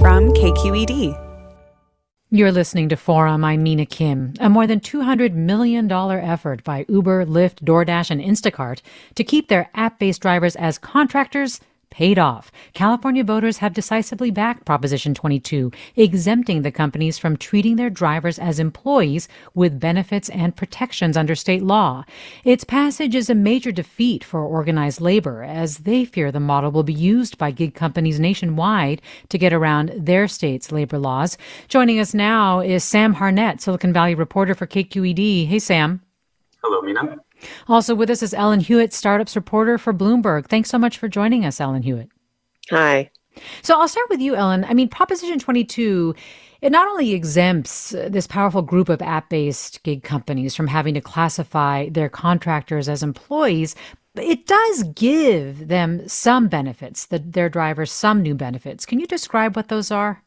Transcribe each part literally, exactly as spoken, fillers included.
from K Q E D. You're listening to Forum. I'm Mina Kim. A more than two hundred million dollars effort by Uber, Lyft, DoorDash, and Instacart to keep their app-based drivers as contractors paid off. California voters have decisively backed Proposition twenty-two, exempting the companies from treating their drivers as employees with benefits and protections under state law. Its passage is a major defeat for organized labor, as they fear the model will be used by gig companies nationwide to get around their state's labor laws. Joining us now is Sam Harnett, Silicon Valley reporter for K Q E D. Hey, Sam. Hello, Mina. Also with us is Ellen Hewitt, startups reporter for Bloomberg. Thanks so much for joining us, Ellen Hewitt. Hi. So I'll start with you, Ellen. I mean, Proposition twenty-two, it not only exempts this powerful group of app-based gig companies from having to classify their contractors as employees, but it does give them some benefits, the, their drivers some new benefits. Can you describe what those are?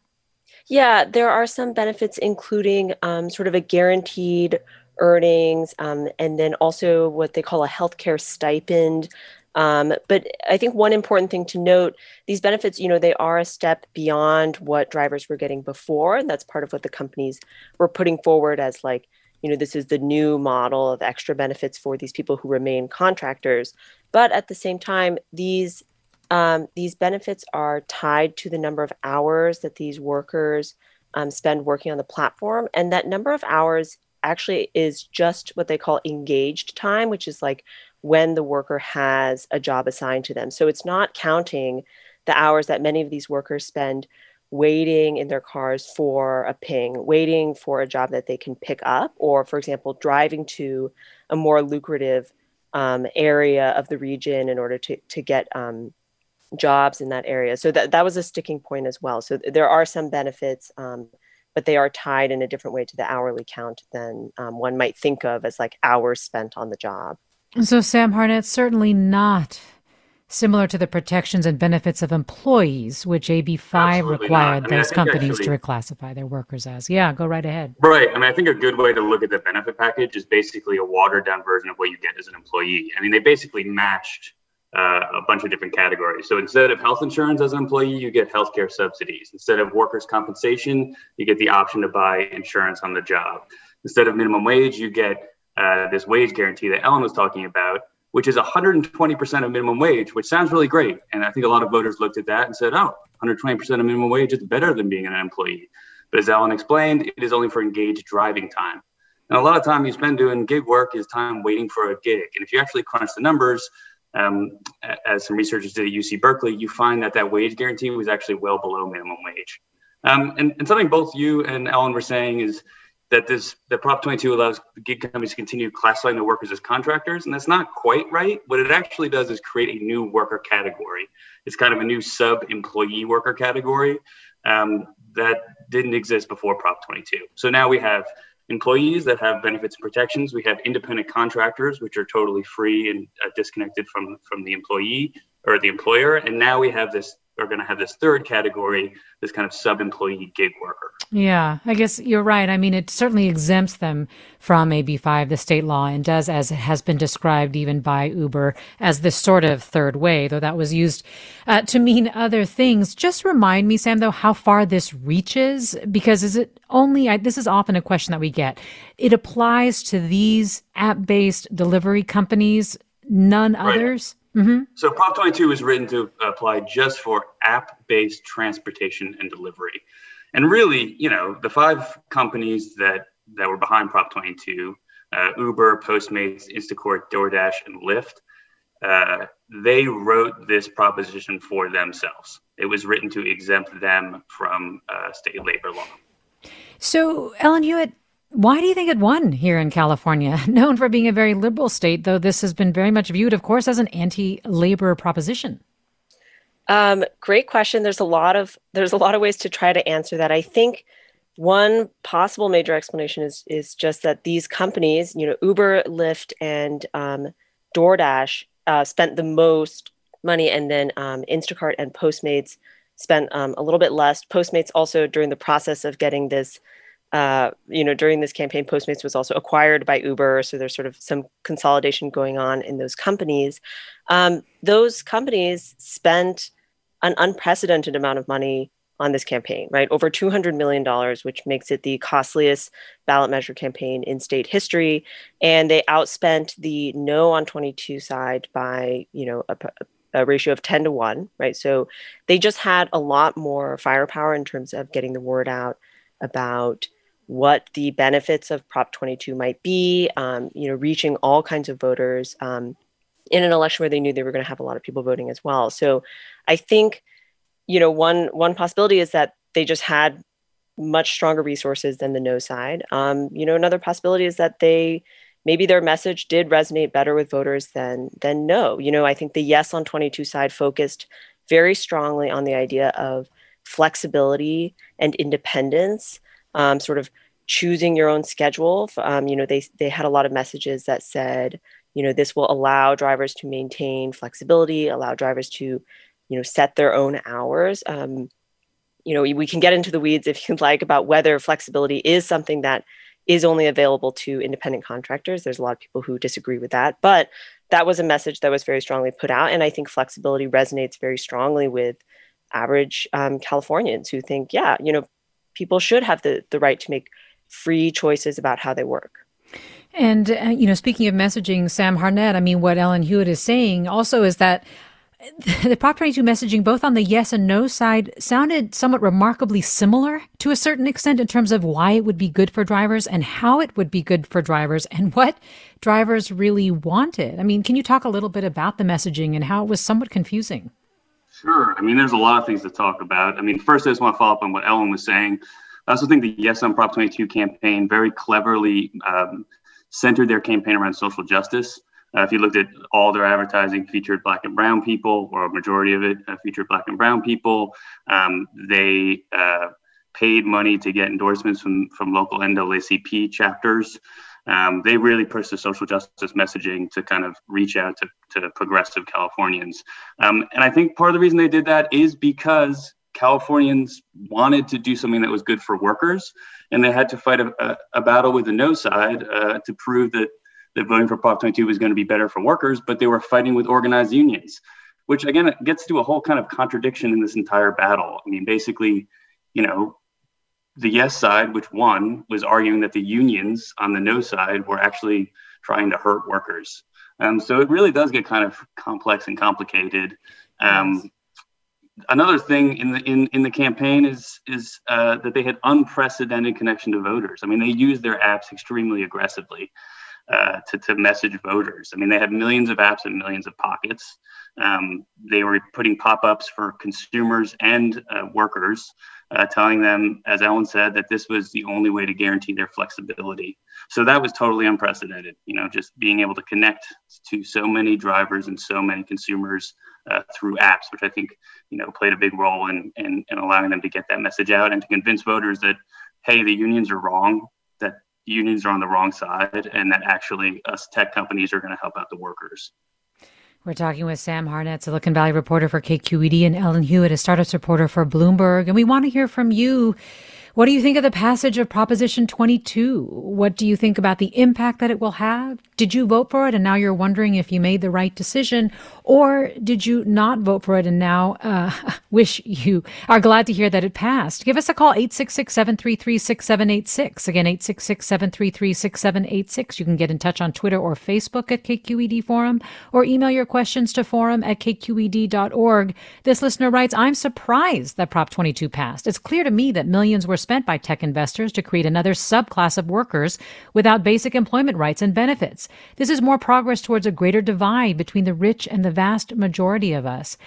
Yeah, there are some benefits, including um, sort of a guaranteed earnings, um, and then also what they call a healthcare stipend. Um, but I think one important thing to note, these benefits, you know, they are a step beyond what drivers were getting before. And that's part of what the companies were putting forward as like, you know, this is the new model of extra benefits for these people who remain contractors. But at the same time, these um, these benefits are tied to the number of hours that these workers um, spend working on the platform. And that number of hours actually is just what they call engaged time, which is like when the worker has a job assigned to them. So it's not counting the hours that many of these workers spend waiting in their cars for a ping, waiting for a job that they can pick up, or, for example, driving to a more lucrative um, area of the region in order to, to get um, jobs in that area. So that, that was a sticking point as well. So th- there are some benefits, um, but they are tied in a different way to the hourly count than um, one might think of as like hours spent on the job. So Sam Harnett, certainly not similar to the protections and benefits of employees, which A B five required those companies to reclassify their workers as. Yeah, go right ahead. Right. I mean, I think a good way to look at the benefit package is basically a watered down version of what you get as an employee. I mean, they basically matched Uh, a bunch of different categories. So instead of health insurance as an employee, you get healthcare subsidies. Instead of workers' compensation, you get the option to buy insurance on the job. Instead of minimum wage, you get uh, this wage guarantee that Ellen was talking about, which is one hundred twenty percent of minimum wage, which sounds really great. And I think a lot of voters looked at that and said, oh, one hundred twenty percent of minimum wage is better than being an employee. But as Ellen explained, it is only for engaged driving time. And a lot of time you spend doing gig work is time waiting for a gig. And if you actually crunch the numbers, Um, as some researchers did at U C Berkeley, you find that that wage guarantee was actually well below minimum wage. Um, and, and something both you and Ellen were saying is that this that Prop twenty-two allows gig companies to continue classifying their workers as contractors, and that's not quite right. What it actually does is create a new worker category. It's kind of a new sub-employee worker category um, that didn't exist before Prop twenty-two. So now we have employees that have benefits and protections. We have independent contractors, which are totally free and uh, disconnected from, from the employee or the employer. And now we have this, are going to have this third category, this kind of sub-employee gig worker. Yeah, I guess you're right. I mean, it certainly exempts them from A B five, the state law, and does, as it has been described even by Uber, as this sort of third way, though that was used uh, to mean other things. Just remind me, Sam, though, how far this reaches, because is it only, I, this is often a question that we get, it applies to these app-based delivery companies, none right. others? Mm-hmm. So Prop twenty-two was written to apply just for app-based transportation and delivery. And really, you know, the five companies that, that were behind Prop twenty-two, uh, Uber, Postmates, Instacart, DoorDash, and Lyft, uh, they wrote this proposition for themselves. It was written to exempt them from uh, state labor law. So, Ellen Hewitt, why do you think it won here in California? Known for being a very liberal state, though this has been very much viewed, of course, as an anti-labor proposition. Um, great question. There's a lot of there's a lot of ways to try to answer that. I think one possible major explanation is is just that these companies, you know, Uber, Lyft, and um, DoorDash uh, spent the most money, and then um, Instacart and Postmates spent um, a little bit less. Postmates also, during the process of getting this Uh, you know, during this campaign, Postmates was also acquired by Uber. So there's sort of some consolidation going on in those companies. Um, those companies spent an unprecedented amount of money on this campaign, right? Over two hundred million dollars, which makes it the costliest ballot measure campaign in state history. And they outspent the no on twenty-two side by, you know, a, a ratio of ten to one, right? So they just had a lot more firepower in terms of getting the word out about what the benefits of Prop twenty-two might be, um, you know, reaching all kinds of voters um, in an election where they knew they were going to have a lot of people voting as well. So I think, you know, one one possibility is that they just had much stronger resources than the no side. Um, you know, another possibility is that they, maybe their message did resonate better with voters than than no. You know, I think the yes on twenty-two side focused very strongly on the idea of flexibility and independence, um, sort of choosing your own schedule. Um, you know, they they had a lot of messages that said, you know, this will allow drivers to maintain flexibility, allow drivers to, you know, set their own hours. Um, you know, we, we can get into the weeds if you'd like about whether flexibility is something that is only available to independent contractors. There's a lot of people who disagree with that, but that was a message that was very strongly put out. And I think flexibility resonates very strongly with average um, Californians who think, yeah, you know, people should have the, the right to make free choices about how they work. And, uh, you know, speaking of messaging, Sam Harnett, I mean, what Ellen Hewitt is saying also is that the Prop twenty-two messaging, both on the yes and no side, sounded somewhat remarkably similar to a certain extent in terms of why it would be good for drivers and how it would be good for drivers and what drivers really wanted. I mean, can you talk a little bit about the messaging and how it was somewhat confusing? Sure. I mean, there's a lot of things to talk about. I mean, first, I just want to follow up on what Ellen was saying. I also think the Yes on Prop twenty-two campaign very cleverly um, centered their campaign around social justice. Uh, if you looked at all their advertising, featured Black and brown people, or a majority of it uh, featured Black and brown people. Um, they uh, paid money to get endorsements from, from local N double A C P chapters. Um, they really pushed the social justice messaging to kind of reach out to, to progressive Californians. Um, and I think part of the reason they did that is because Californians wanted to do something that was good for workers, and they had to fight a, a, a battle with the no side uh, to prove that that voting for Prop twenty-two was going to be better for workers, but they were fighting with organized unions, which again gets to a whole kind of contradiction in this entire battle. I mean, basically, you know, the yes side, which won, was arguing that the unions on the no side were actually trying to hurt workers. Um, so it really does get kind of complex and complicated. Um, yes. Another thing in the in, in the campaign is is uh, that they had unprecedented connection to voters. I mean, they used their apps extremely aggressively. Uh, to, to message voters. I mean, they have millions of apps and millions of pockets. Um, they were putting pop-ups for consumers and uh, workers, uh, telling them, as Ellen said, that this was the only way to guarantee their flexibility. So that was totally unprecedented, you know, just being able to connect to so many drivers and so many consumers uh, through apps, which I think, you know, played a big role in, in, in allowing them to get that message out and to convince voters that, hey, the unions are wrong, that unions are on the wrong side, and that actually us tech companies are going to help out the workers. We're talking with Sam Harnett, Silicon Valley reporter for K Q E D, and Ellen Hewitt, a startups reporter for Bloomberg. And we want to hear from you. What do you think of the passage of Proposition twenty-two? What do you think about the impact that it will have? Did you vote for it and now you're wondering if you made the right decision? Or did you not vote for it and now uh, wish you are glad to hear that it passed? Give us a call, eight six six, seven three three, six seven eight six. Again, eight six six, seven three three, six seven eight six. You can get in touch on Twitter or Facebook at K Q E D Forum, or email your questions to forum at K Q E D dot org. This listener writes, I'm surprised that Prop twenty-two passed. It's clear to me that millions were spent by tech investors to create another subclass of workers without basic employment rights and benefits. This is more progress towards a greater divide between the rich and the vast majority of us.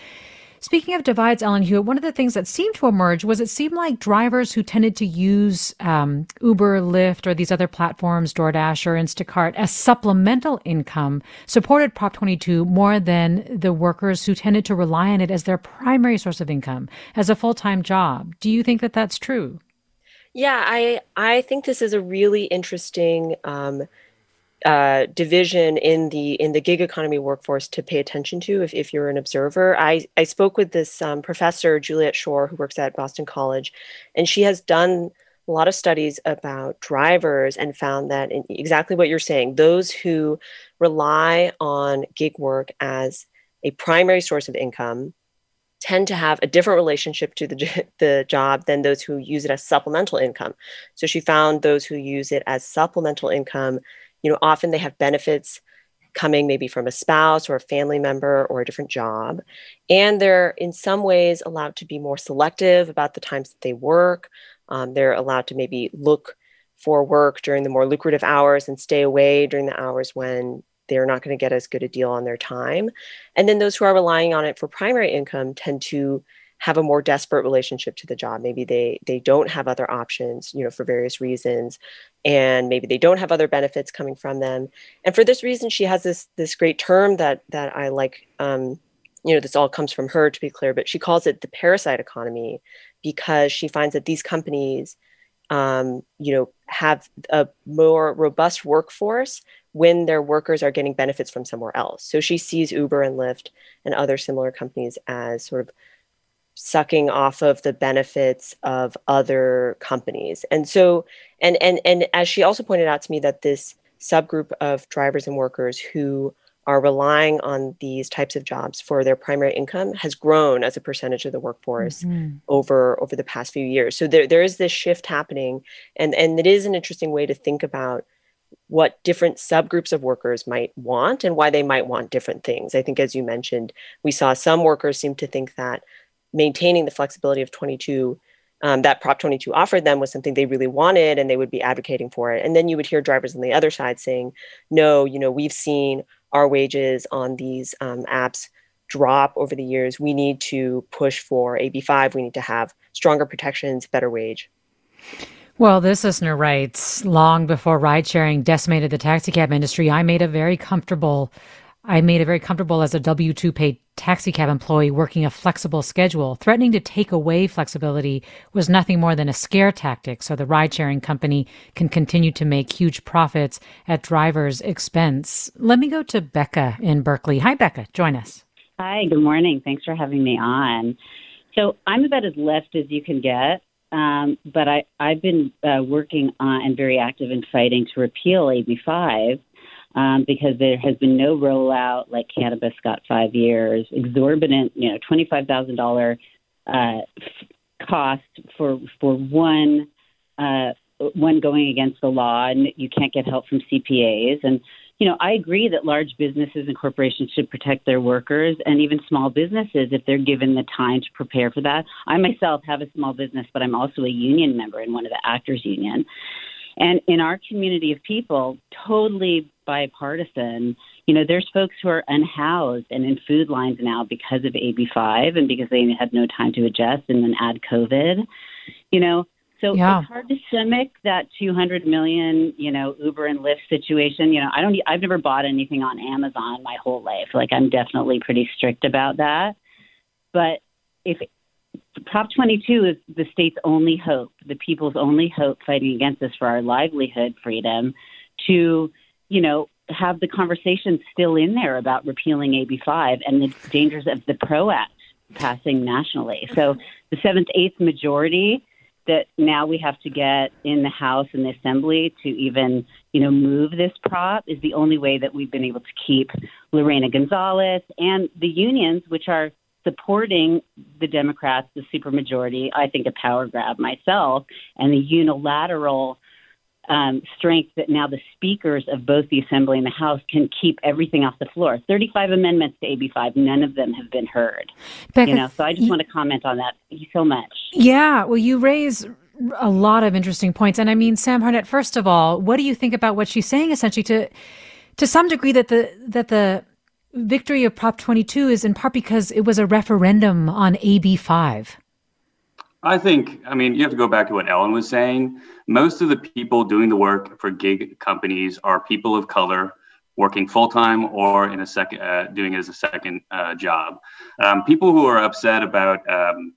Speaking of divides, Ellen Hewitt, one of the things that seemed to emerge was it seemed like drivers who tended to use um, Uber, Lyft, or these other platforms, DoorDash or Instacart, as supplemental income, supported Prop twenty-two more than the workers who tended to rely on it as their primary source of income, as a full-time job. Do you think that that's true? Yeah, I I think this is a really interesting um, uh, division in the in the gig economy workforce to pay attention to if, if you're an observer. I, I spoke with this um, professor, Juliet Schor, who works at Boston College, and she has done a lot of studies about drivers and found that in exactly what you're saying, those who rely on gig work as a primary source of income tend to have a different relationship to the, the job than those who use it as supplemental income. So she found those who use it as supplemental income, you know, often they have benefits coming maybe from a spouse or a family member or a different job. And they're in some ways allowed to be more selective about the times that they work. Um, they're allowed to maybe look for work during the more lucrative hours and stay away during the hours when they're not going to get as good a deal on their time. And then those who are relying on it for primary income tend to have a more desperate relationship to the job. Maybe they they don't have other options, you know, for various reasons, and maybe they don't have other benefits coming from them. And for this reason, she has this this great term that that I like. Um, you know, this all comes from her, to be clear, but she calls it the parasite economy, because she finds that these companies, um, you know, have a more robust workforce when their workers are getting benefits from somewhere else. So she sees Uber and Lyft and other similar companies as sort of sucking off of the benefits of other companies. And so, and and and as she also pointed out to me, that this subgroup of drivers and workers who are relying on these types of jobs for their primary income has grown as a percentage of the workforce mm-hmm. over over the past few years. So there there is this shift happening, and and it is an interesting way to think about what different subgroups of workers might want and why they might want different things. I think, as you mentioned, we saw some workers seem to think that maintaining the flexibility of twenty-two, um, that Prop twenty-two offered them, was something they really wanted and they would be advocating for it. And then you would hear drivers on the other side saying, no, you know, we've seen our wages on these um, apps drop over the years. We need to push for A B five. We need to have stronger protections, better wage. Well, this listener writes, long before ride-sharing decimated the taxicab industry, I made a very comfortable, I made it very comfortable as a W two paid taxicab employee working a flexible schedule. Threatening to take away flexibility was nothing more than a scare tactic, so the ride-sharing company can continue to make huge profits at drivers' expense. Let me go to Becca in Berkeley. Hi, Becca. Join us. Hi, good morning. Thanks for having me on. So I'm about as left as you can get. Um, but I, I've been uh, working on and very active in fighting to repeal A B five um, because there has been no rollout. Like, cannabis got five years, exorbitant, you know, twenty-five thousand dollars uh, cost for for one uh, one going against the law, and you can't get help from C P As. And, you know, I agree that large businesses and corporations should protect their workers, and even small businesses if they're given the time to prepare for that. I myself have a small business, but I'm also a union member in one of the actors union. And in our community of people, totally bipartisan, you know, there's folks who are unhoused and in food lines now because of A B five and because they had no time to adjust, and then add COVID, you know. So yeah. It's hard to stomach that two hundred million, you know, Uber and Lyft situation. You know, I don't, I've never bought anything on Amazon my whole life. Like, I'm definitely pretty strict about that. But if Prop twenty-two is the state's only hope, the people's only hope fighting against us for our livelihood freedom, to, you know, have the conversation still in there about repealing A B five and the dangers of the PRO Act passing nationally. So the seventh, eighth majority that now we have to get in the House and the Assembly to even, you know, move this prop is the only way that we've been able to keep Lorena Gonzalez and the unions, which are supporting the Democrats, the supermajority. I think a power grab myself, and the unilateral um, strength that now the speakers of both the Assembly and the House can keep everything off the floor. thirty-five amendments to A B five, none of them have been heard. Becca, you know, so I just you, want to comment on that. Thank you so much. Yeah, well, you raise a lot of interesting points. And I mean, Sam Harnett, first of all, what do you think about what she's saying, essentially, to to some degree that the that the victory of Prop twenty-two is in part because it was a referendum on A B five? I think, I mean, you have to go back to what Ellen was saying. Most of the people doing the work for gig companies are people of color working full-time or in a second, uh, doing it as a second uh, job. Um, people who are upset about, um,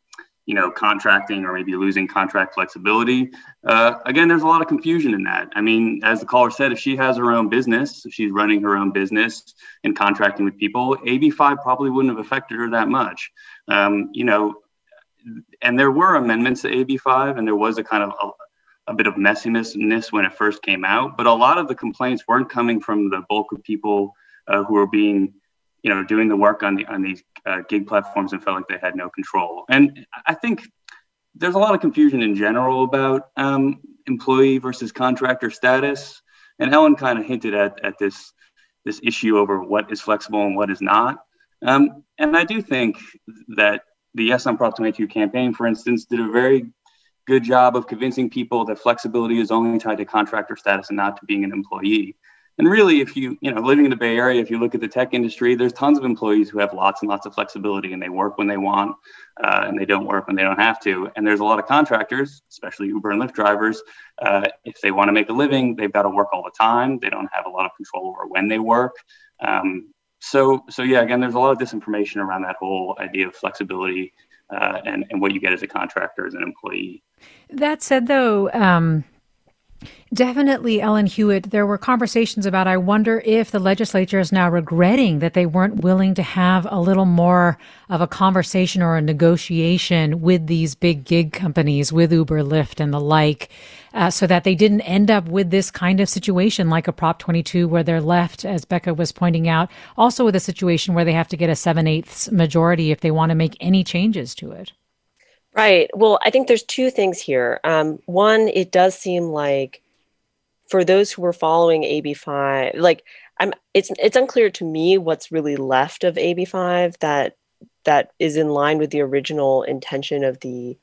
you know, contracting or maybe losing contract flexibility. Uh, again, there's a lot of confusion in that. I mean, as the caller said, if she has her own business, if she's running her own business and contracting with people, A B five probably wouldn't have affected her that much. Um, you know, and there were amendments to A B five, and there was a kind of a, a bit of messiness when it first came out. But a lot of the complaints weren't coming from the bulk of people uh, who were being you know, doing the work on the on these uh, gig platforms and felt like they had no control. And I think there's a lot of confusion in general about um, employee versus contractor status. And Ellen kind of hinted at at this this issue over what is flexible and what is not. Um, and I do think that the Yes on Prop twenty-two campaign, for instance, did a very good job of convincing people that flexibility is only tied to contractor status and not to being an employee. And really, if you, you know, living in the Bay Area, if you look at the tech industry, there's tons of employees who have lots and lots of flexibility and they work when they want uh, and they don't work when they don't have to. And there's a lot of contractors, especially Uber and Lyft drivers. Uh, if they want to make a living, they've got to work all the time. They don't have a lot of control over when they work. Um, so, so yeah, again, there's a lot of disinformation around that whole idea of flexibility uh, and, and what you get as a contractor, as an employee. That said, though, um... definitely, Ellen Hewitt, there were conversations about, I wonder if the legislature is now regretting that they weren't willing to have a little more of a conversation or a negotiation with these big gig companies, with Uber, Lyft and the like, uh, so that they didn't end up with this kind of situation like a Prop twenty-two where they're left, as Becca was pointing out, also with a situation where they have to get a seven-eighths majority if they want to make any changes to it. Right. Well, I think there's two things here. Um, one, it does seem like for those who were following A B five, like I'm, it's it's unclear to me what's really left of A B five that that is in line with the original intention of the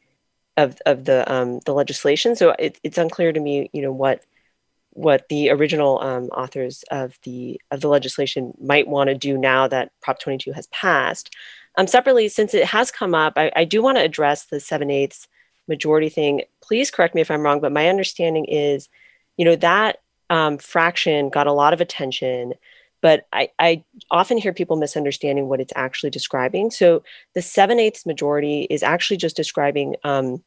of of the um, the legislation. So it, it's unclear to me, you know, what what the original um, authors of the of the legislation might want to do now that Prop twenty-two has passed. Um, separately, since it has come up, I, I do want to address the seven-eighths majority thing. Please correct me if I'm wrong, but my understanding is, you know, that um, fraction got a lot of attention, but I, I often hear people misunderstanding what it's actually describing. So the seven-eighths majority is actually just describing um,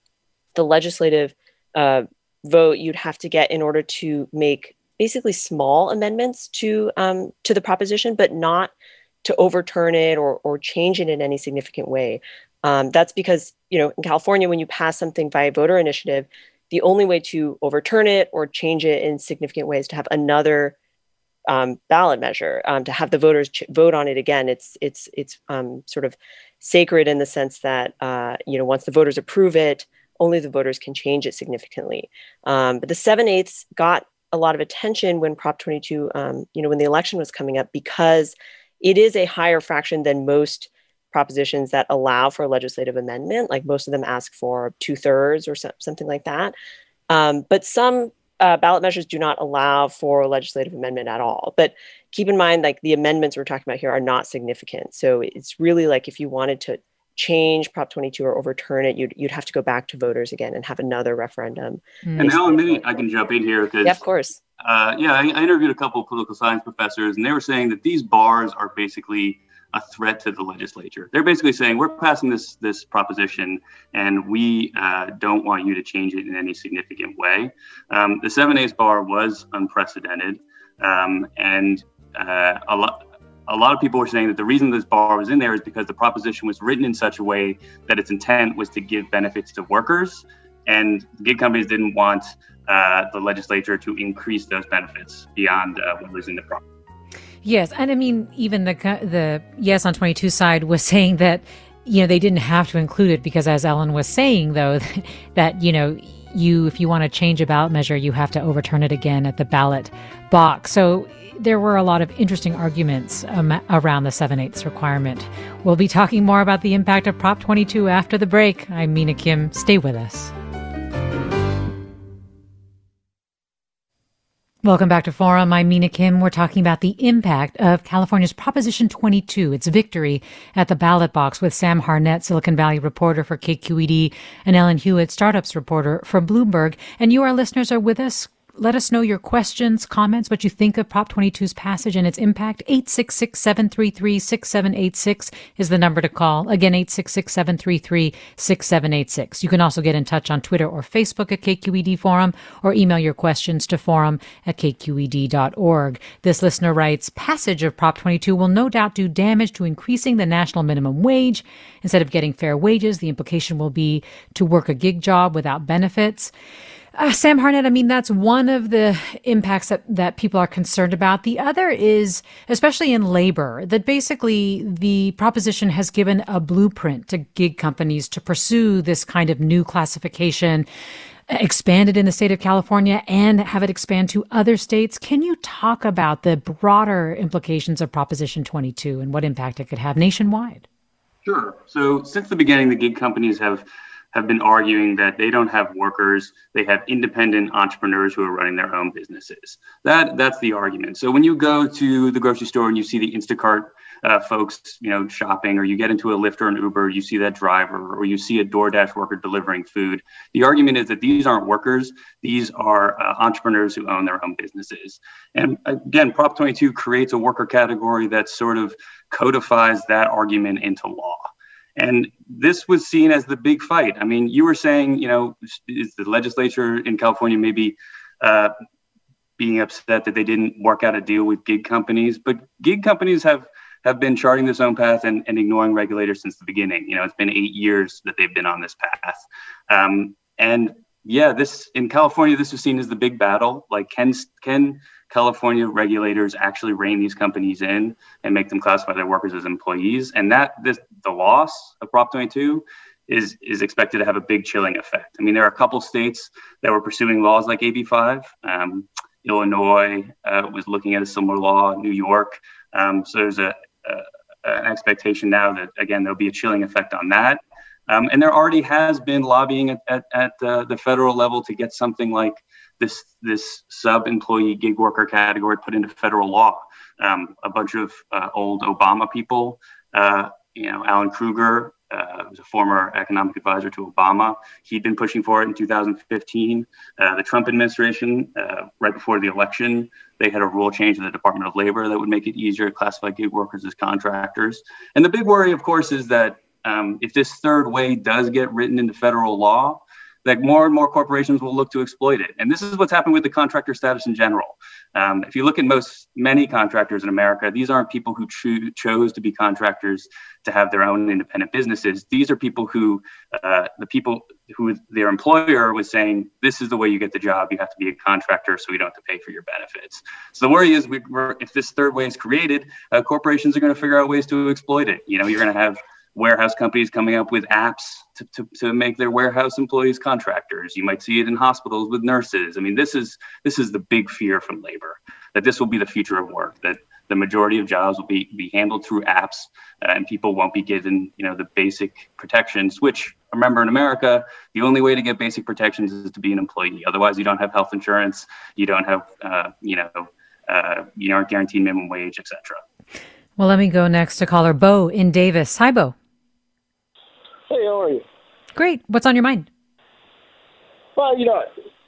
the legislative uh, vote you'd have to get in order to make basically small amendments to um, to the proposition, but not to overturn it or or change it in any significant way. Um, that's because, you know, in California, when you pass something via voter initiative, the only way to overturn it or change it in significant ways is to have another um, ballot measure, um, to have the voters ch- vote on it again. It's it's it's um, sort of sacred in the sense that, uh, you know, once the voters approve it, only the voters can change it significantly. Um, but the seven-eighths got a lot of attention when Prop twenty-two, um, you know, when the election was coming up, because it is a higher fraction than most propositions that allow for a legislative amendment. Like most of them ask for two thirds or so, something like that. Um, but some uh, ballot measures do not allow for a legislative amendment at all. But keep in mind, like the amendments we're talking about here are not significant. So it's really like if you wanted to change Prop twenty-two or overturn it, you'd you'd have to go back to voters again and have another referendum. Mm-hmm. And Ellen, maybe I can jump in here. Yeah, of course. Uh, yeah, I, I interviewed a couple of political science professors, and they were saying that these bars are basically a threat to the legislature. They're basically saying we're passing this this proposition, and we uh, don't want you to change it in any significant way. Um, the seven-eighths bar was unprecedented, um, and uh, a lot. A lot of people were saying that the reason this bar was in there is because the proposition was written in such a way that its intent was to give benefits to workers, and gig companies didn't want uh, the legislature to increase those benefits beyond uh, what was in the prop. Yes, and I mean, even the the Yes on twenty-two side was saying that, you know, they didn't have to include it because, as Ellen was saying, though, that, you know, you if you want to change a ballot measure, you have to overturn it again at the ballot box. So there were a lot of interesting arguments um, around the seven-eighths requirement. We'll be talking more about the impact of Prop twenty-two after the break. I'm Mina Kim. Stay with us. Welcome back to Forum. I'm Mina Kim. We're talking about the impact of California's Proposition twenty-two, its victory at the ballot box, with Sam Harnett, Silicon Valley reporter for K Q E D, and Ellen Hewitt, startups reporter for Bloomberg. And you, our listeners, are with us. Let us know your questions, comments, what you think of Prop twenty-two's passage and its impact. eight six six, seven three three, six seven eight six is the number to call. Again, eight six six, seven three three, six seven eight six. You can also get in touch on Twitter or Facebook at K Q E D Forum, or email your questions to forum at K Q E D dot org. This listener writes, passage of Prop twenty-two will no doubt do damage to increasing the national minimum wage. Instead of getting fair wages, the implication will be to work a gig job without benefits. Uh, Sam Harnett, I mean, that's one of the impacts that, that people are concerned about. The other is, especially in labor, that basically the proposition has given a blueprint to gig companies to pursue this kind of new classification, expanded in the state of California, and have it expand to other states. Can you talk about the broader implications of Proposition twenty-two and what impact it could have nationwide? Sure. So since the beginning, the gig companies have have been arguing that they don't have workers, they have independent entrepreneurs who are running their own businesses. That that's the argument. So when you go to the grocery store and you see the Instacart uh, folks, you know, shopping, or you get into a Lyft or an Uber, you see that driver, or you see a DoorDash worker delivering food. The argument is that these aren't workers. These are uh, entrepreneurs who own their own businesses. And again, Prop twenty-two creates a worker category that sort of codifies that argument into law. And this was seen as the big fight. I mean, you were saying, you know, is the legislature in California maybe uh, being upset that they didn't work out a deal with gig companies? But gig companies have, have been charting their own path and, and ignoring regulators since the beginning. You know, it's been eight years that they've been on this path. Um, and yeah, this in California, this was seen as the big battle. Like, can can California regulators actually rein these companies in and make them classify their workers as employees? And that this, the loss of Prop twenty-two is is expected to have a big chilling effect. I mean, there are a couple states that were pursuing laws like A B five. Um, Illinois uh, was looking at a similar law, New York. Um, so there's a, a, an expectation now that, again, there'll be a chilling effect on that. Um, and there already has been lobbying at, at, at uh, the federal level to get something like this this sub-employee gig worker category put into federal law. Um, a bunch of uh, old Obama people, uh, you know, Alan Krueger, uh, was a former economic advisor to Obama. He'd been pushing for it in two thousand fifteen. Uh, the Trump administration, uh, right before the election, they had a rule change in the Department of Labor that would make it easier to classify gig workers as contractors. And the big worry, of course, is that Um, if this third way does get written into federal law, like more and more corporations will look to exploit it. And this is what's happened with the contractor status in general. Um, if you look at most, many contractors in America, these aren't people who cho- chose to be contractors to have their own independent businesses. These are people who, uh, the people who their employer was saying, this is the way you get the job. You have to be a contractor, so we don't have to pay for your benefits. So the worry is we, we're, if this third way is created, uh, corporations are going to figure out ways to exploit it. You know, you're going to have warehouse companies coming up with apps to, to, to make their warehouse employees contractors. You might see it in hospitals with nurses. I mean, this is this is the big fear from labor, that this will be the future of work, that the majority of jobs will be, be handled through apps uh, and people won't be given, you know, the basic protections, which, remember, in America, the only way to get basic protections is to be an employee. Otherwise, you don't have health insurance. You don't have, uh, you know, uh, you aren't guaranteed minimum wage, et cetera. Well, let me go next to caller Bo in Davis. Hi, Bo. Hey, how are you? Great. What's on your mind? Well, you know,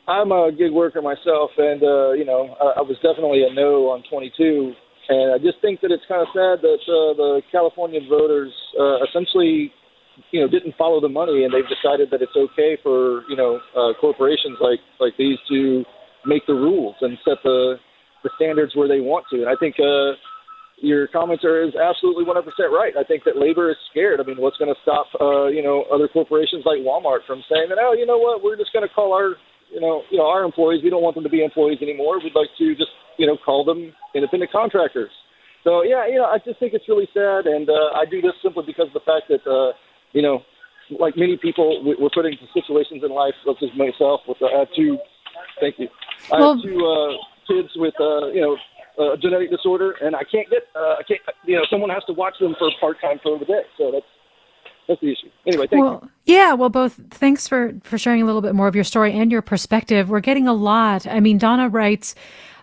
I'm a gig worker myself, and, uh, you know, I, I was definitely a no on twenty-two. And I just think that it's kind of sad that uh, the Californian voters uh, essentially, you know, didn't follow the money, and they've decided that it's okay for, you know, uh, corporations like, like these to make the rules and set the, the standards where they want to. And I think uh, – your commenter is absolutely one hundred percent right. I think that labor is scared. I mean, what's going to stop, uh, you know, other corporations like Walmart from saying that, oh, you know what, we're just going to call our, you know, you know, our employees. We don't want them to be employees anymore. We'd like to just, you know, call them independent contractors. So, yeah, you know, I just think it's really sad. And uh, I do this simply because of the fact that, uh, you know, like many people, we're put into situations in life, such as myself, with, uh, I have two, thank you, I have two uh, kids with, uh, you know, a uh, genetic disorder, and I can't get, uh, I can't, you know, someone has to watch them for part-time for a day. So that's, that's the issue. Anyway, thank well, you. Yeah, well, both, thanks for, for sharing a little bit more of your story and your perspective. We're getting a lot. I mean, Donna writes,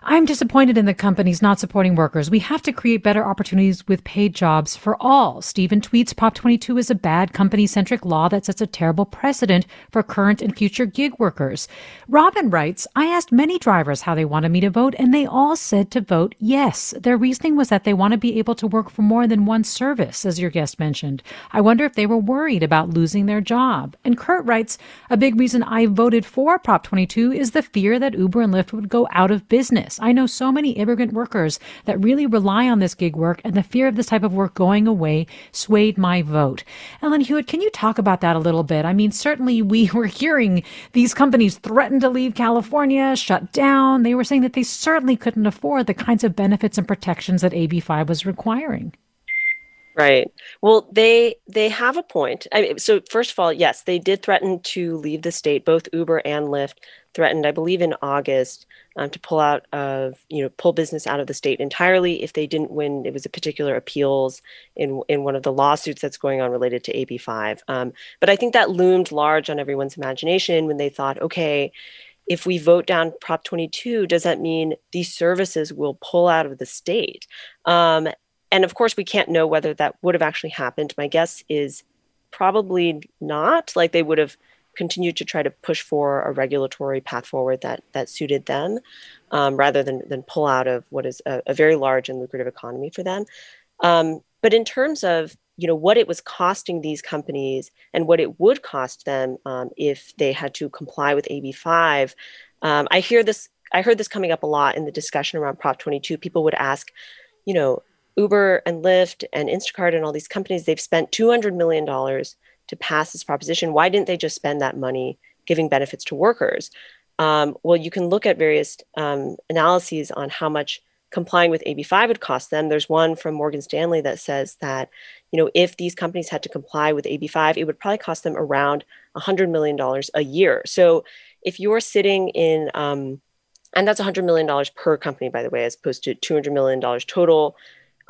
I'm disappointed in the companies not supporting workers. We have to create better opportunities with paid jobs for all. Stephen tweets, Prop twenty-two is a bad company-centric law that sets a terrible precedent for current and future gig workers. Robin writes, I asked many drivers how they wanted me to vote, and they all said to vote yes. Their reasoning was that they want to be able to work for more than one service, as your guest mentioned. I wonder if they were worried about losing their job. And Kurt writes, a big reason I voted for Prop twenty-two is the fear that Uber and Lyft would go out of business. I know so many immigrant workers that really rely on this gig work, and the fear of this type of work going away swayed my vote. Ellen Hewitt, can you talk about that a little bit? I mean, certainly we were hearing these companies threaten to leave California, shut down. They were saying that they certainly couldn't afford the kinds of benefits and protections that A B five was requiring. Right. Well, they they have a point. I mean, so first of all, yes, they did threaten to leave the state. Both Uber and Lyft threatened, I believe, in August um, to pull out of, you know, pull business out of the state entirely if they didn't win. It was a particular appeals in in one of the lawsuits that's going on related to A B five. Um, but I think that loomed large on everyone's imagination when they thought, okay, if we vote down Prop twenty-two, does that mean these services will pull out of the state? Um, And of course, we can't know whether that would have actually happened. My guess is probably not. Like, they would have continued to try to push for a regulatory path forward that that suited them, um, rather than than pull out of what is a, a very large and lucrative economy for them. Um, but in terms of, you know, what it was costing these companies and what it would cost them um, if they had to comply with A B five, um, I hear this. I heard this coming up a lot in the discussion around Prop twenty-two. People would ask, you know, Uber and Lyft and Instacart and all these companies, they've spent two hundred million dollars to pass this proposition. Why didn't they just spend that money giving benefits to workers? Um, well, you can look at various um, analyses on how much complying with A B five would cost them. There's one from Morgan Stanley that says that, you know, if these companies had to comply with A B five, it would probably cost them around one hundred million dollars a year. So if you're sitting in, um, and that's one hundred million dollars per company, by the way, as opposed to two hundred million dollars total,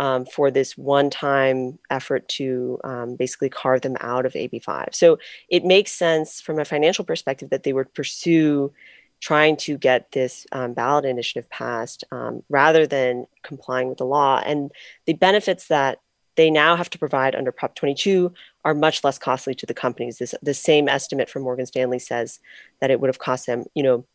Um, for this one-time effort to um, basically carve them out of A B five. So it makes sense from a financial perspective that they would pursue trying to get this um, ballot initiative passed um, rather than complying with the law. And the benefits that they now have to provide under Prop twenty-two are much less costly to the companies. This, the same estimate from Morgan Stanley says that it would have cost them, you know,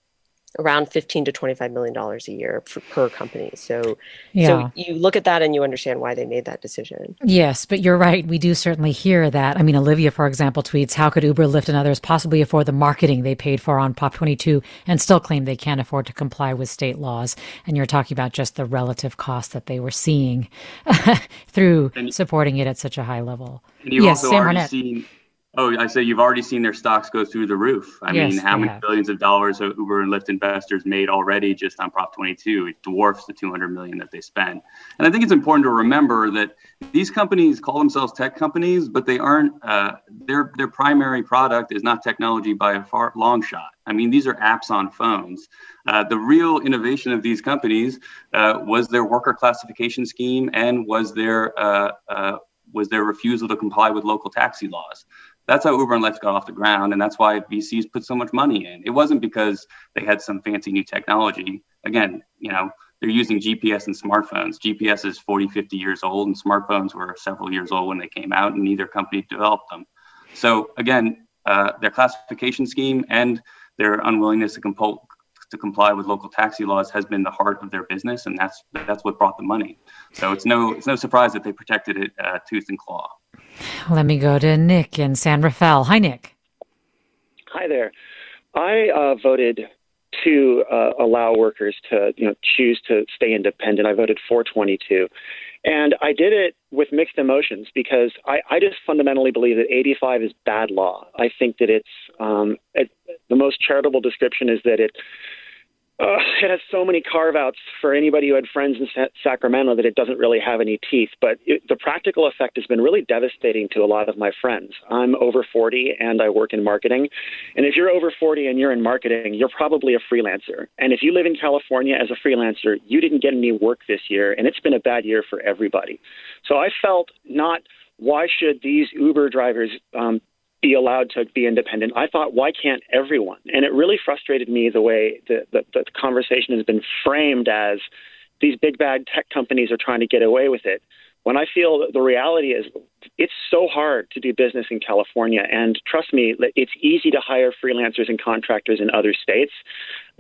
around fifteen to twenty-five million dollars a year for, per company. So, yeah. so you look at that and you understand why they made that decision. Yes, but you're right. We do certainly hear that. I mean, Olivia, for example, tweets, how could Uber, Lyft, and others possibly afford the marketing they paid for on Prop twenty-two and still claim they can't afford to comply with state laws? And you're talking about just the relative cost that they were seeing through and, supporting it at such a high level. And you yes, also Sam already Harnett. seen... Oh, I say you've already seen their stocks go through the roof. I yes, mean, how many have. billions of dollars have Uber and Lyft investors made already just on Prop twenty-two? It dwarfs the two hundred million dollars that they spend. And I think it's important to remember that these companies call themselves tech companies, but they aren't. Uh, their their primary product is not technology by a far long shot. I mean, these are apps on phones. Uh, the real innovation of these companies uh, was their worker classification scheme and was their uh, uh, was their refusal to comply with local taxi laws. That's how Uber and Lyft got off the ground, and that's why V Cs put so much money in. It wasn't because they had some fancy new technology. Again, you know, they're using G P S and smartphones. G P S is forty, fifty years old, and smartphones were several years old when they came out, and neither company developed them. So again, uh, their classification scheme and their unwillingness to, compo- to comply with local taxi laws has been the heart of their business, and that's that's what brought the money. So it's no it's no surprise that they protected it uh, tooth and claw. Let me go to Nick in San Rafael. Hi, Nick. Hi there. I uh, voted to uh, allow workers to, you know, choose to stay independent. I voted for twenty-two. And I did it with mixed emotions because I, I just fundamentally believe that A B five is bad law. I think that it's um, it, the most charitable description is that it Uh, it has so many carve-outs for anybody who had friends in Sa- Sacramento that it doesn't really have any teeth. But it, the practical effect has been really devastating to a lot of my friends. I'm over forty and I work in marketing. And if you're over forty and you're in marketing, you're probably a freelancer. And if you live in California as a freelancer, you didn't get any work this year. And it's been a bad year for everybody. So I felt not, why should these Uber drivers um be allowed to be independent? I thought, why can't everyone? And it really frustrated me the way the, the, the conversation has been framed as these big bad tech companies are trying to get away with it, when I feel that the reality is it's so hard to do business in California. And trust me, it's easy to hire freelancers and contractors in other states.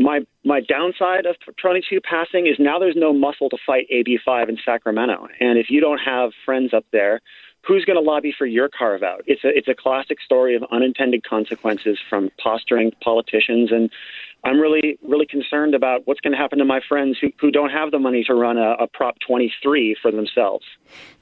My my downside of twenty-two passing is now there's no muscle to fight A B five in Sacramento. And if you don't have friends up there Who's going to lobby for your carve-out? It's a, it's a classic story of unintended consequences from posturing politicians. And I'm really, really concerned about what's going to happen to my friends who, who don't have the money to run a, a Prop twenty-three for themselves.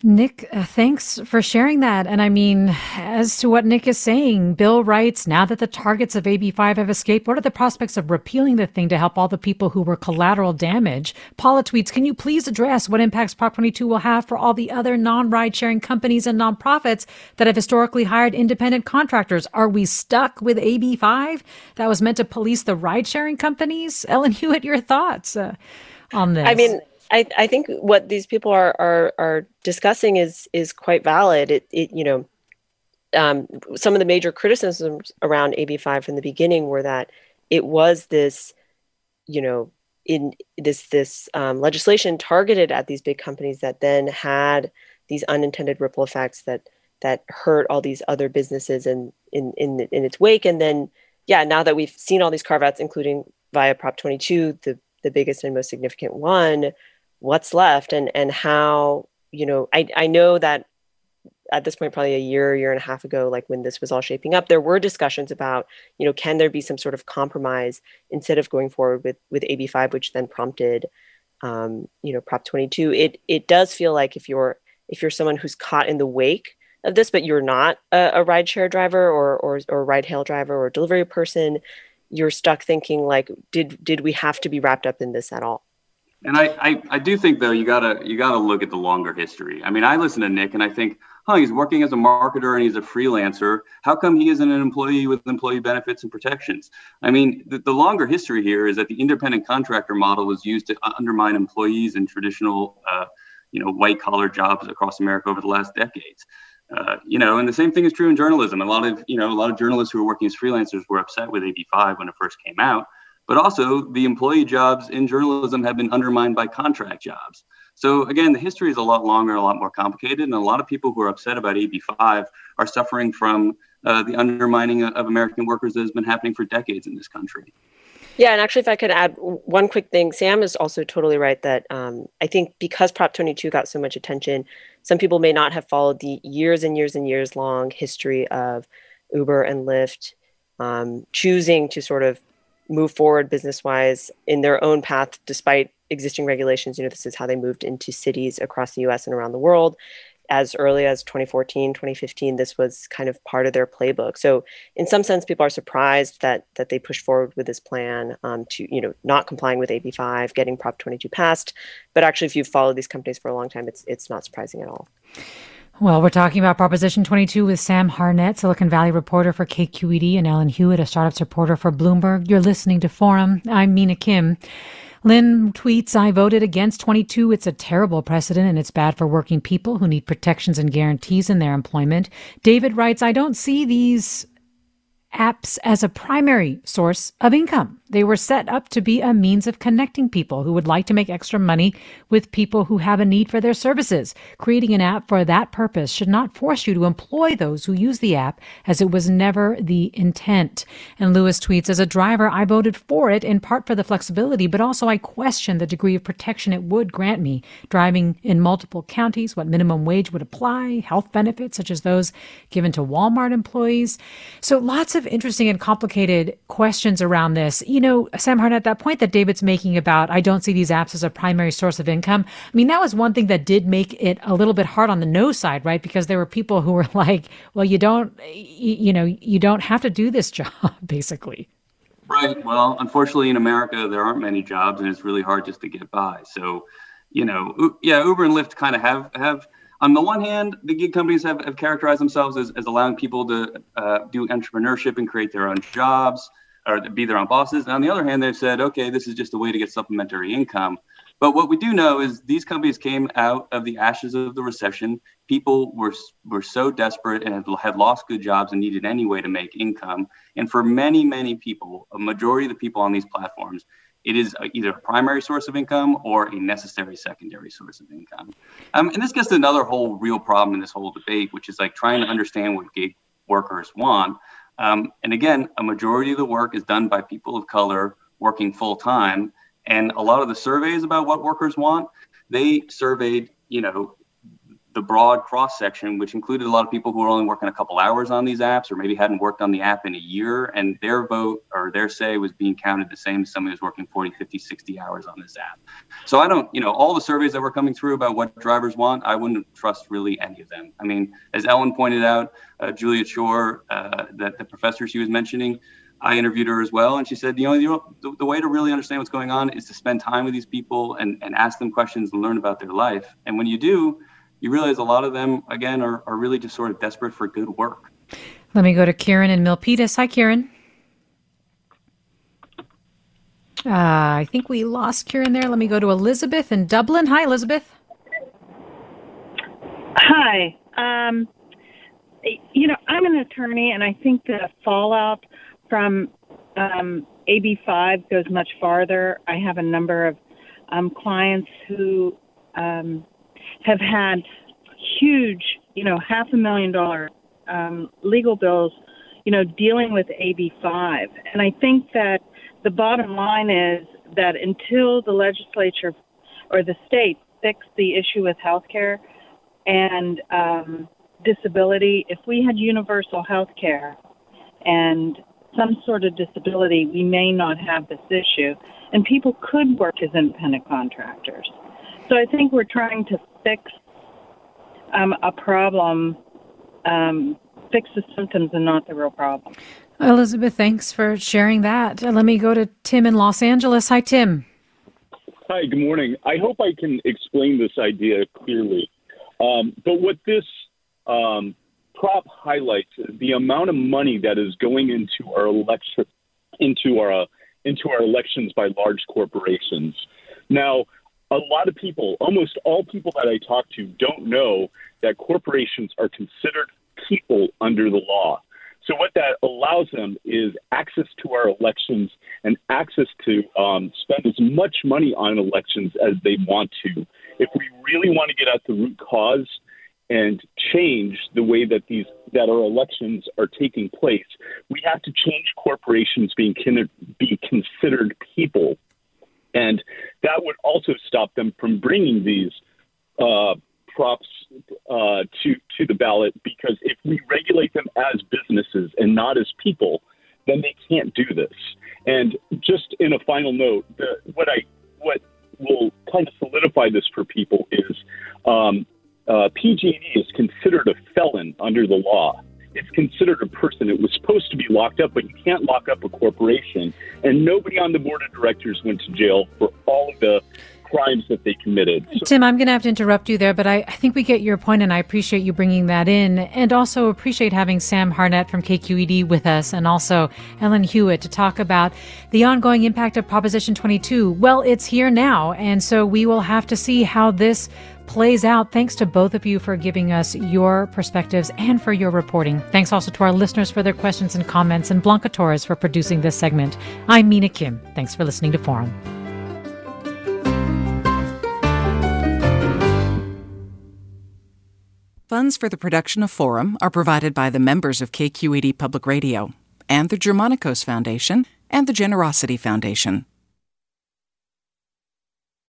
Nick, uh, thanks for sharing that. And I mean, as to what Nick is saying, Bill writes, now that the targets of A B five have escaped, what are the prospects of repealing the thing to help all the people who were collateral damage? Paula tweets, can you please address what impacts Prop twenty-two will have for all the other non-ride-sharing companies and nonprofits that have historically hired independent contractors? Are we stuck with A B five that was meant to police the ride sharing companies? Ellen Hewitt, your thoughts uh, on this? I mean, I, I think what these people are are, are discussing is is quite valid. It, it you know, um, some of the major criticisms around A B five from the beginning were that it was this, you know, in this this um, legislation targeted at these big companies that then had these unintended ripple effects that that hurt all these other businesses in in in, in its wake, and then. Yeah, now that we've seen all these carve-outs, including via Prop twenty-two, the, the biggest and most significant one, what's left? And and how, you know, I, I know that at this point, probably a year, year and a half ago, like when this was all shaping up, there were discussions about, you know, can there be some sort of compromise instead of going forward with, with A B five, which then prompted, um, you know, Prop twenty-two. It it does feel like if you're if you're someone who's caught in the wake of this, but you're not a, a rideshare driver or or or ride-hail driver or delivery person, you're stuck thinking like, did did we have to be wrapped up in this at all? And I I, I do think though you gotta you gotta look at the longer history. I mean, I listen to Nick and I think, huh, he's working as a marketer and he's a freelancer. How come he isn't an employee with employee benefits and protections? I mean, the, the longer history here is that the independent contractor model was used to undermine employees in traditional, uh, you know, white-collar jobs across America over the last decades. Uh, you know, and the same thing is true in journalism. A lot of, you know, a lot of journalists who were working as freelancers were upset with A B five when it first came out. But also the employee jobs in journalism have been undermined by contract jobs. So again, the history is a lot longer, a lot more complicated. And a lot of people who are upset about A B five are suffering from uh, the undermining of American workers that has been happening for decades in this country. Yeah. And actually, if I could add one quick thing, Sam is also totally right that um, I think because Prop twenty-two got so much attention, some people may not have followed the years and years and years long history of Uber and Lyft um, choosing to sort of move forward business-wise in their own path, despite existing regulations. You know, this is how they moved into cities across the U S and around the world. As early as twenty fourteen, twenty fifteen, this was kind of part of their playbook. So in some sense, people are surprised that that they pushed forward with this plan um, to, you know, not complying with A B five, getting Prop twenty-two passed. But actually, if you've followed these companies for a long time, it's it's not surprising at all. Well, we're talking about Proposition twenty-two with Sam Harnett, Silicon Valley reporter for K Q E D, and Ellen Hewitt, a startups reporter for Bloomberg. You're listening to Forum. I'm Mina Kim. Lynn tweets, I voted against twenty-two. It's a terrible precedent and it's bad for working people who need protections and guarantees in their employment. David writes, I don't see these apps as a primary source of income. They were set up to be a means of connecting people who would like to make extra money with people who have a need for their services. Creating an app for that purpose should not force you to employ those who use the app, as it was never the intent. And Lewis tweets, as a driver, I voted for it in part for the flexibility, but also I question the degree of protection it would grant me. Driving in multiple counties, what minimum wage would apply, health benefits such as those given to Walmart employees. So lots of Of interesting and complicated questions around this. You know, Sam Harnett, that point that David's making about I don't see these apps as a primary source of income. I mean, that was one thing that did make it a little bit hard on the no side, right? Because there were people who were like, well, you don't, you know, you don't have to do this job, basically. Right. Well, unfortunately, in America, there aren't many jobs and it's really hard just to get by. So, you know, yeah, Uber and Lyft kind of have, have, on the one hand, the gig companies have, have characterized themselves as, as allowing people to uh, do entrepreneurship and create their own jobs or be their own bosses. And on the other hand, they've said, okay, this is just a way to get supplementary income. But what we do know is these companies came out of the ashes of the recession. People were were so desperate and had lost good jobs and needed any way to make income. And for many, many people, a majority of the people on these platforms, it is either a primary source of income or a necessary secondary source of income. Um, and this gets to another whole real problem in this whole debate, which is like trying to understand what gig workers want. Um, and again, a majority of the work is done by people of color working full time. And a lot of the surveys about what workers want, they surveyed, you know, the broad cross-section, which included a lot of people who were only working a couple hours on these apps or maybe hadn't worked on the app in a year, and their vote or their say was being counted the same as somebody who's working forty, fifty, sixty hours on this app. So I don't, you know, all the surveys that were coming through about what drivers want, I wouldn't trust really any of them. I mean, as Ellen pointed out, uh, Juliet Schor, uh, that the professor she was mentioning, I interviewed her as well, and she said, you know, you know the, the way to really understand what's going on is to spend time with these people and, and ask them questions and learn about their life. And when you do, you realize a lot of them, again, are, are really just sort of desperate for good work. Let me go to Kieran in Milpitas. Hi, Kieran. Uh, I think we lost Kieran there. Let me go to Elizabeth in Dublin. Hi, Elizabeth. Hi. Um, you know, I'm an attorney, and I think the fallout from um, A B five goes much farther. I have a number of um, clients who um, have had huge, you know, half a million dollar um, legal bills, you know, dealing with A B five. And I think that the bottom line is that until the legislature or the state fix the issue with healthcare and um, disability, if we had universal healthcare and some sort of disability, we may not have this issue. And people could work as independent contractors. So I think we're trying to fix um, a problem, um, fix the symptoms and not the real problem. Elizabeth, thanks for sharing that. Let me go to Tim in Los Angeles. Hi, Tim. Hi, good morning. I hope I can explain this idea clearly. Um, but what this um, prop highlights is the amount of money that is going into our election, into our uh, into our elections by large corporations. Now, a lot of people, almost all people that I talk to, don't know that corporations are considered people under the law. So what that allows them is access to our elections and access to um, spend as much money on elections as they want to. If we really want to get at the root cause and change the way that these that our elections are taking place, we have to change corporations being con- be considered people, and that would also stop them from bringing these uh, props uh, to to the ballot. Because if we regulate them as businesses and not as people, then they can't do this. And just in a final note, the, what I what will kind of solidify this for people is. Um, Uh, P G and E is considered a felon under the law. It's considered a person. It was supposed to be locked up, but you can't lock up a corporation. And nobody on the board of directors went to jail for all of the crimes that they committed. So- Tim, I'm going to have to interrupt you there, but I, I think we get your point, and I appreciate you bringing that in, and also appreciate having Sam Harnett from K Q E D with us, and also Ellen Hewitt to talk about the ongoing impact of Proposition twenty-two. Well, it's here now, and so we will have to see how this plays out. Thanks to both of you for giving us your perspectives and for your reporting. Thanks also to our listeners for their questions and comments, and Blanca Torres for producing this segment. I'm Mina Kim. Thanks for listening to Forum. Funds for the production of Forum are provided by the members of K Q E D Public Radio and the Germanicos Foundation and the Generosity Foundation.